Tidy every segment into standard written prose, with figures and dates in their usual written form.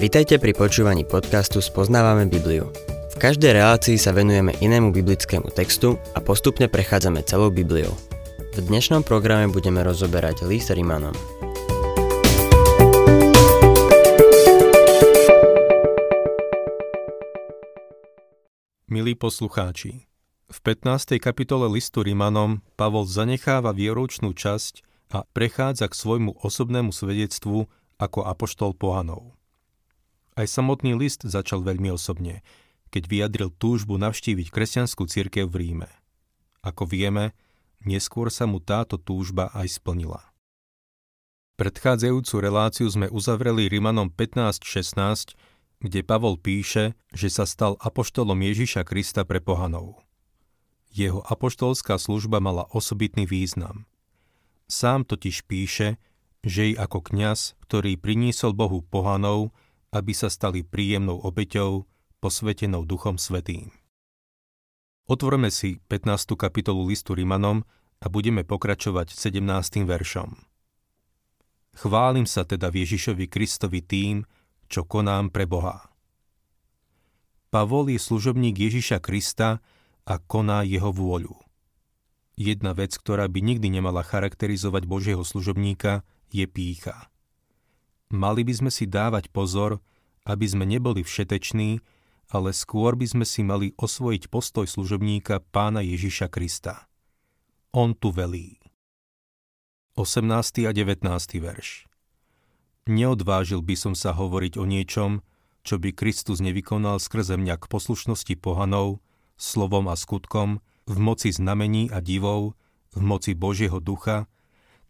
Vitajte pri počúvaní podcastu Spoznávame Bibliu. V každej relácii sa venujeme inému biblickému textu a postupne prechádzame celou Bibliou. V dnešnom programe budeme rozoberať list Rimanom. Milí poslucháči, v 15. kapitole listu Rimanom Pavol zanecháva vieroučnú časť a prechádza k svojmu osobnému svedectvu ako apoštol pohanov. Aj samotný list začal veľmi osobne, keď vyjadril túžbu navštíviť kresťanskú cirkev v Ríme. Ako vieme, neskôr sa mu táto túžba aj splnila. Predchádzajúcu reláciu sme uzavreli Rimanom 15:16, kde Pavol píše, že sa stal apoštolom Ježiša Krista pre pohanov. Jeho apoštolská služba mala osobitný význam. Sám totiž píše, že jej ako kňaz, ktorý priniesol Bohu pohanov, aby sa stali príjemnou obeťou, posvetenou Duchom Svätým. Otvorme si 15. kapitolu listu Rimanom a budeme pokračovať 17. veršom. Chválim sa teda v Ježišovi Kristovi tým, čo konám pre Boha. Pavol je služobník Ježiša Krista a koná jeho vôľu. Jedna vec, ktorá by nikdy nemala charakterizovať Božieho služobníka, je pýcha. Mali by sme si dávať pozor, aby sme neboli všeteční, ale skôr by sme si mali osvojiť postoj služobníka Pána Ježiša Krista. On tu velí. 18. a 19. verš. Neodvážil by som sa hovoriť o niečom, čo by Kristus nevykonal skrze mňa k poslušnosti pohanov, slovom a skutkom, v moci znamení a divov, v moci Božieho ducha,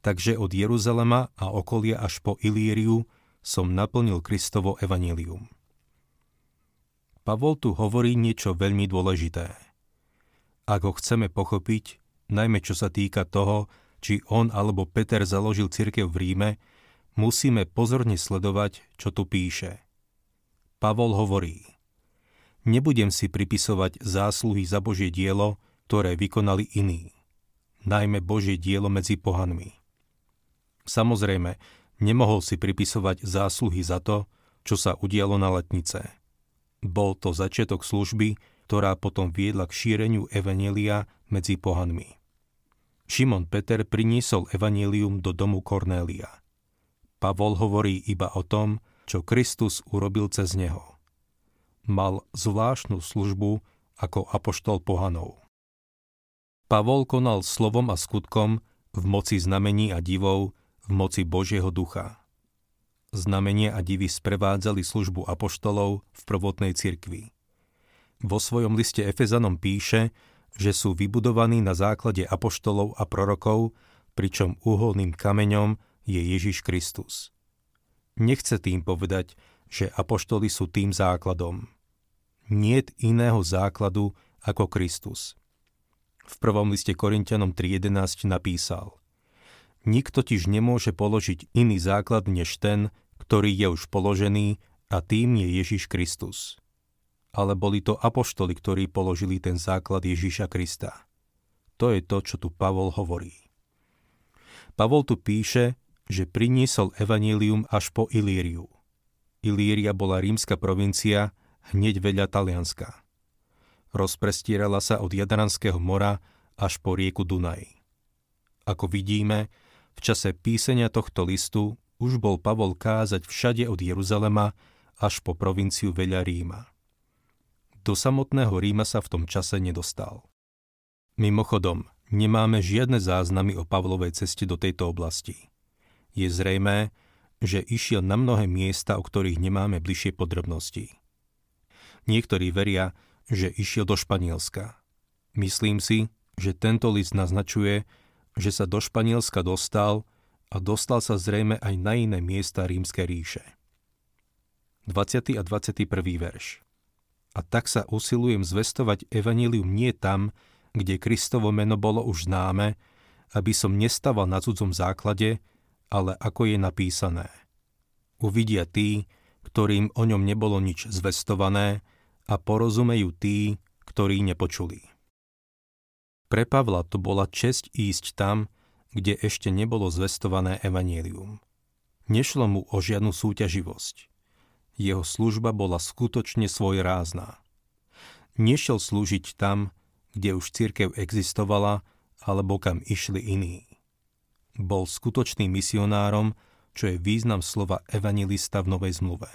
takže od Jeruzalema a okolia až po Ilíriu som naplnil Kristovo evanjelium. Pavol tu hovorí niečo veľmi dôležité. Ak ho chceme pochopiť, najmä čo sa týka toho, či on alebo Peter založil cirkev v Ríme, musíme pozorne sledovať, čo tu píše. Pavol hovorí: nebudem si pripisovať zásluhy za Božie dielo, ktoré vykonali iní, najmä Božie dielo medzi pohanmi. Samozrejme, nemohol si pripisovať zásluhy za to, čo sa udialo na letnice. Bol to začiatok služby, ktorá potom viedla k šíreniu evanjelia medzi pohanmi. Šimon Peter priniesol evanjelium do domu Kornélia. Pavol hovorí iba o tom, čo Kristus urobil cez neho. Mal zvláštnu službu ako apoštol pohanov. Pavol konal slovom a skutkom, v moci znamení a divov, v moci Božieho ducha. Znamenia a divy sprevádzali službu apoštolov v prvotnej cirkvi. Vo svojom liste Efezanom píše, že sú vybudovaní na základe apoštolov a prorokov, pričom uholným kameňom je Ježiš Kristus. Nechce tým povedať, že apoštoli sú tým základom. Niet iného základu ako Kristus. V prvom liste Korinťanom 3.11 napísal: nikto totiž nemôže položiť iný základ než ten, ktorý je už položený, a tým je Ježiš Kristus. Ale boli to apoštoli, ktorí položili ten základ Ježiša Krista. To je to, čo tu Pavol hovorí. Pavol tu píše, že priniesol evanjelium až po Ilíriu. Ilíria bola rímska provincia, hneď vedľa Talianska. Rozprestierala sa od Jadranského mora až po rieku Dunaj. Ako vidíme, v čase písania tohto listu už bol Pavol kázať všade od Jeruzalema až po provinciu veľa Ríma. Do samotného Ríma sa v tom čase nedostal. Mimochodom, nemáme žiadne záznamy o Pavlovej ceste do tejto oblasti. Je zrejmé, že išiel na mnohé miesta, o ktorých nemáme bližšie podrobnosti. Niektorí veria, že išiel do Španielska. Myslím si, že tento list naznačuje, že sa do Španielska dostal a dostal sa zrejme aj na iné miesta Rímskej ríše. 20. a 21. verš. A tak sa usilujem zvestovať evanjelium nie tam, kde Kristovo meno bolo už známe, aby som nestával na cudzom základe, ale ako je napísané: uvidia tí, ktorým o ňom nebolo nič zvestované, a porozumejú tí, ktorí nepočuli. Pre Pavla to bola česť ísť tam, kde ešte nebolo zvestované evanjelium. Nešlo mu o žiadnu súťaživosť. jeho služba bola skutočne svojrázná. Nešiel slúžiť tam, kde už cirkev existovala, alebo kam išli iní. Bol skutočným misionárom, čo je význam slova evanjelista v Novej zmluve.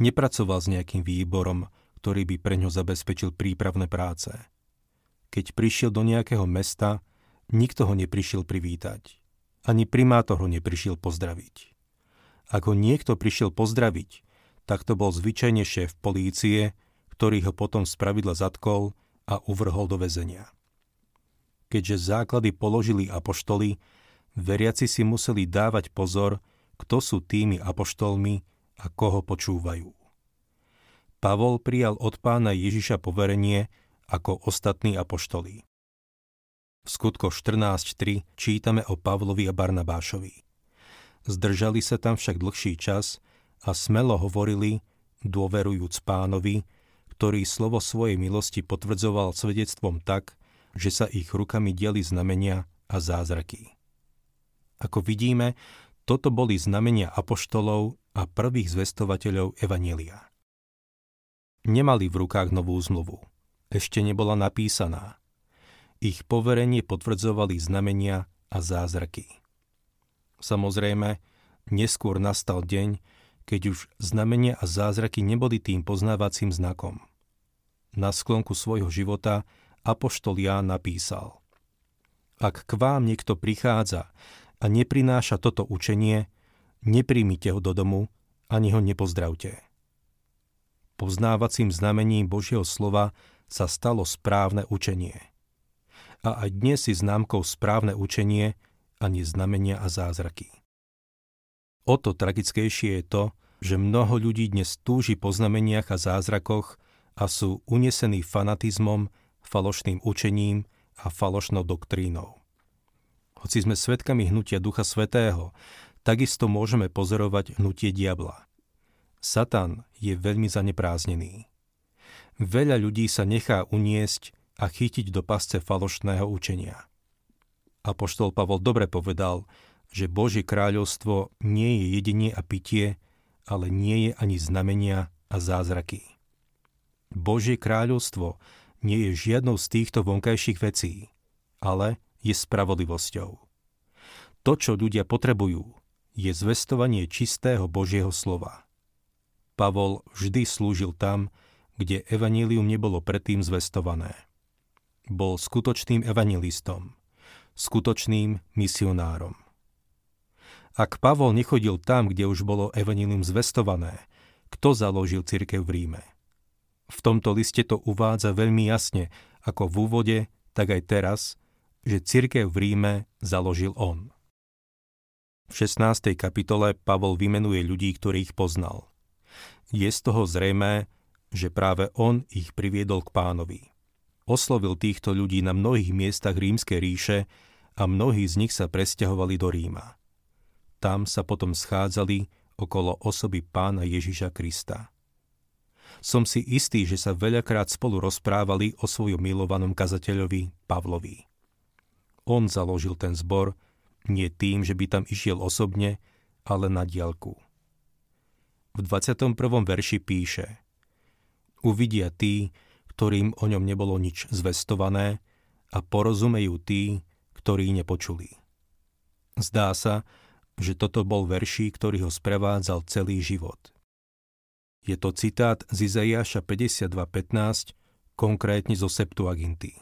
Nepracoval s nejakým výborom, ktorý by pre ňo zabezpečil prípravné práce. Keď prišiel do nejakého mesta, nikto ho neprišiel privítať. Ani primátor ho neprišiel pozdraviť. Ak ho niekto prišiel pozdraviť, tak to bol zvyčajne šéf polície, ktorý ho potom spravidla zatkol a uvrhol do väzenia. Keďže základy položili apoštoli, veriaci si museli dávať pozor, kto sú tými apoštolmi a koho počúvajú. Pavol prijal od pána Ježiša poverenie ako ostatní apoštoli. V Skutkoch 14.3 čítame o Pavlovi a Barnabášovi. Zdržali sa tam však dlhší čas a smelo hovorili, dôverujúc pánovi, ktorý slovo svojej milosti potvrdzoval svedectvom tak, že sa ich rukami diali znamenia a zázraky. Ako vidíme, toto boli znamenia apoštolov a prvých zvestovateľov evanjelia. Nemali v rukách novú zmluvu. Ešte nebola napísaná. Ich poverenie potvrdzovali znamenia a zázraky. Samozrejme, neskôr nastal deň, keď už znamenia a zázraky neboli tým poznávacím znakom. Na sklonku svojho života apoštol Ján napísal: Ak k vám niekto prichádza a neprináša toto učenie, nepríjmite ho do domu, ani ho nepozdravte. Poznávacím znamením Božieho slova sa stalo správne učenie. A aj dnes je známkou správne učenie, a nie znamenia a zázraky. O to tragickejšie je to, že mnoho ľudí dnes túži po znameniach a zázrakoch a sú unesení fanatizmom, falošným učením a falošnou doktrínou. Hoci sme svedkami hnutia Ducha Svätého, takisto môžeme pozorovať hnutie diabla. Satan je veľmi zanepráznený. Veľa ľudí sa nechá uniesť a chytiť do pasce falošného učenia. Apoštol Pavol dobre povedal, že Božie kráľovstvo nie je jedenie a pitie, ale nie je ani znamenia a zázraky. Božie kráľovstvo nie je žiadnou z týchto vonkajších vecí, ale je spravodlivosťou. To, čo ľudia potrebujú, je zvestovanie čistého Božieho slova. Pavol vždy slúžil tam, kde evanjelium nebolo predtým zvestované. Bol skutočným evanjelistom, skutočným misionárom. Ak Pavol nechodil tam, kde už bolo evanjelium zvestované, kto založil cirkev v Ríme? V tomto liste to uvádza veľmi jasne, ako v úvode, tak aj teraz, že cirkev v Ríme založil on. V 16. kapitole Pavol vymenuje ľudí, ktorých poznal. Je z toho zrejmé, že práve on ich priviedol k pánovi. Oslovil týchto ľudí na mnohých miestach Rímskej ríše a mnohí z nich sa presťahovali do Ríma. Tam sa potom schádzali okolo osoby pána Ježiša Krista. Som si istý, že sa veľakrát spolu rozprávali o svojom milovanom kazateľovi Pavlovi. On založil ten zbor nie tým, že by tam išiel osobne, ale na diaľku. V 21. verši píše: Uvidia tí, ktorým o ňom nebolo nič zvestované, a porozumejú tí, ktorí nepočuli. Zdá sa, že toto bol verší, ktorý ho sprevádzal celý život. Je to citát z Izaiáša 52.15, konkrétne zo Septuaginty.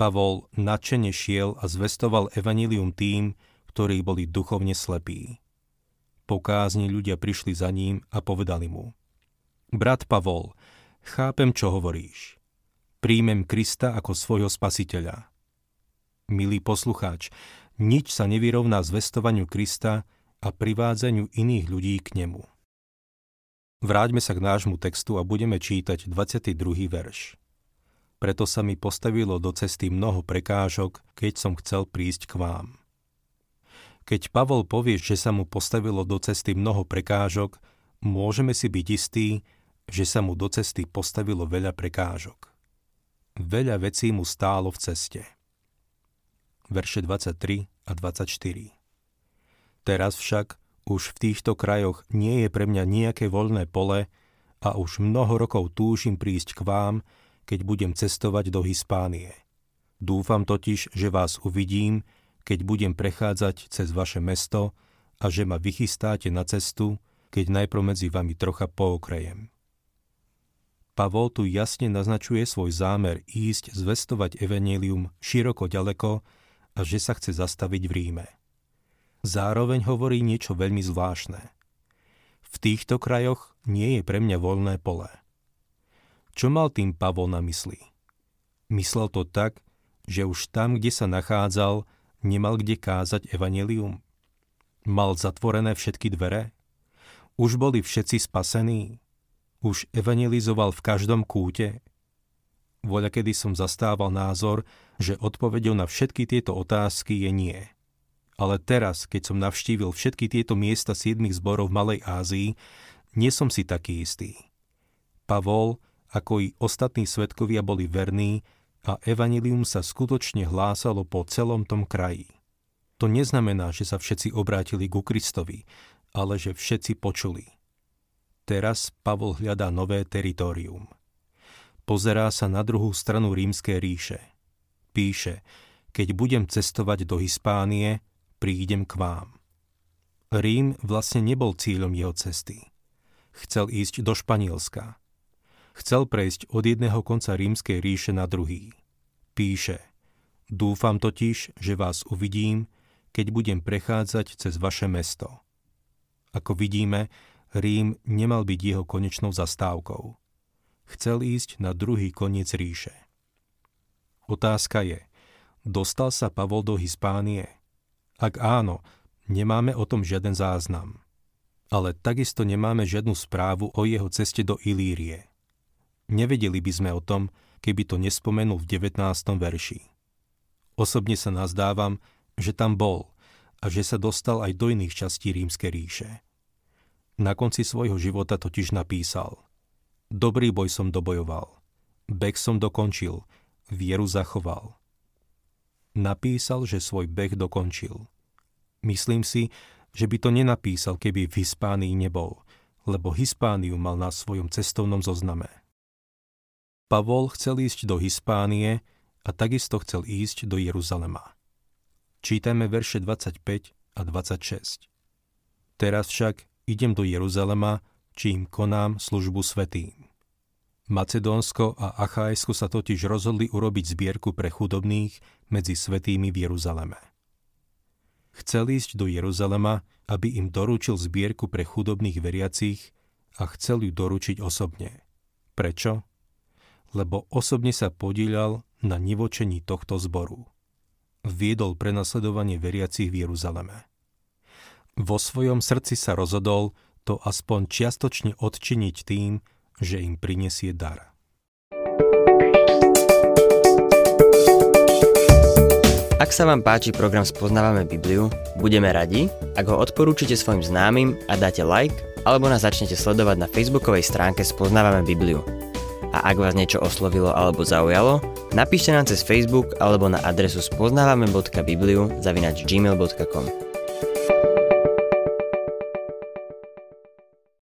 Pavol nadšene šiel a zvestoval evanjelium tým, ktorí boli duchovne slepí. Po kázni ľudia prišli za ním a povedali mu: Brat Pavol, chápem, čo hovoríš. Príjmem Krista ako svojho spasiteľa. Milý poslucháč, nič sa nevyrovná zvestovaniu Krista a privádzaniu iných ľudí k nemu. Vráťme sa k nášmu textu a budeme čítať 22. verš. Preto sa mi postavilo do cesty mnoho prekážok, keď som chcel prísť k vám. Keď Pavol povie, že sa mu postavilo do cesty mnoho prekážok, môžeme si byť istí, že sa mu do cesty postavilo veľa prekážok. Veľa vecí mu stálo v ceste. Verše 23 a 24. Teraz však Už v týchto krajoch nie je pre mňa nejaké voľné pole a už mnoho rokov túžim prísť k vám, keď budem cestovať do Hispánie. Dúfam totiž, že vás uvidím, keď budem prechádzať cez vaše mesto a že ma vychystáte na cestu, keď najprv medzi vami trocha pookrejem. Pavol tu jasne naznačuje svoj zámer ísť zvestovať evanjelium široko ďaleko a že sa chce zastaviť v Ríme. Zároveň hovorí niečo veľmi zvláštne. V týchto krajoch nie je pre mňa voľné pole. Čo mal tým Pavol na mysli? Myslel to tak, že už tam, kde sa nachádzal, nemal kde kázať evanjelium? Mal zatvorené všetky dvere? Už boli všetci spasení? Už evangelizoval v každom kúte? Voľakedy som zastával názor, že odpoveďou na všetky tieto otázky je nie. Ale teraz, keď som navštívil všetky tieto miesta 7 zborov v Malej Ázii, nie som si taký istý. Pavol, ako i ostatní svedkovia, boli verní a evanjelium sa skutočne hlásalo po celom tom kraji. To neznamená, že sa všetci obrátili ku Kristovi, ale že všetci počuli. Teraz Pavol hľadá nové teritorium. Pozerá sa na druhú stranu Rímskej ríše. Píše, keď budem cestovať do Hispánie, prídem k vám. Rím vlastne nebol cieľom jeho cesty. Chcel ísť do Španielska. Chcel prejsť od jedného konca Rímskej ríše na druhý. Píše, dúfam totiž, že vás uvidím, keď budem prechádzať cez vaše mesto. Ako vidíme, Rím nemal byť jeho konečnou zastávkou. Chcel ísť na druhý koniec ríše. Otázka je, dostal sa Pavol do Hispánie? Ak áno, nemáme o tom žiaden záznam. Ale takisto nemáme žiadnu správu o jeho ceste do Ilírie. Nevedeli by sme o tom, keby to nespomenul v 19. verši. Osobne sa nazdávam, že tam bol a že sa dostal aj do iných častí Rímskej ríše. Na konci svojho života totiž napísal: Dobrý boj som dobojoval, beh som dokončil, vieru zachoval. Napísal, že svoj beh dokončil. Myslím si, že by to nenapísal, keby v Hispánii nebol, lebo Hispániu mal na svojom cestovnom zozname. Pavol chcel ísť do Hispánie a takisto chcel ísť do Jeruzalema. Čítame verše 25 a 26. Teraz však idem do Jeruzalema, čím konám službu svätým. Macedónsko a Achajsko sa totiž rozhodli urobiť zbierku pre chudobných medzi svätými v Jeruzaleme. Chcel ísť do Jeruzalema, aby im doručil zbierku pre chudobných veriacich a chcel ju doručiť osobne. Prečo? Lebo osobne sa podieľal na nivočení tohto zboru. Viedol prenasledovanie veriacich v Jeruzaleme. Vo svojom srdci sa rozhodol to aspoň čiastočne odčiniť tým, že im prinesie dar. Ak sa vám páči program Spoznávame Bibliu, budeme radi, ak ho odporúčite svojim známym a dáte like, alebo nás začnete sledovať na facebookovej stránke Spoznávame Bibliu. A ak vás niečo oslovilo alebo zaujalo, napíšte nám cez Facebook alebo na adresu spoznavame.bibliu@gmail.com.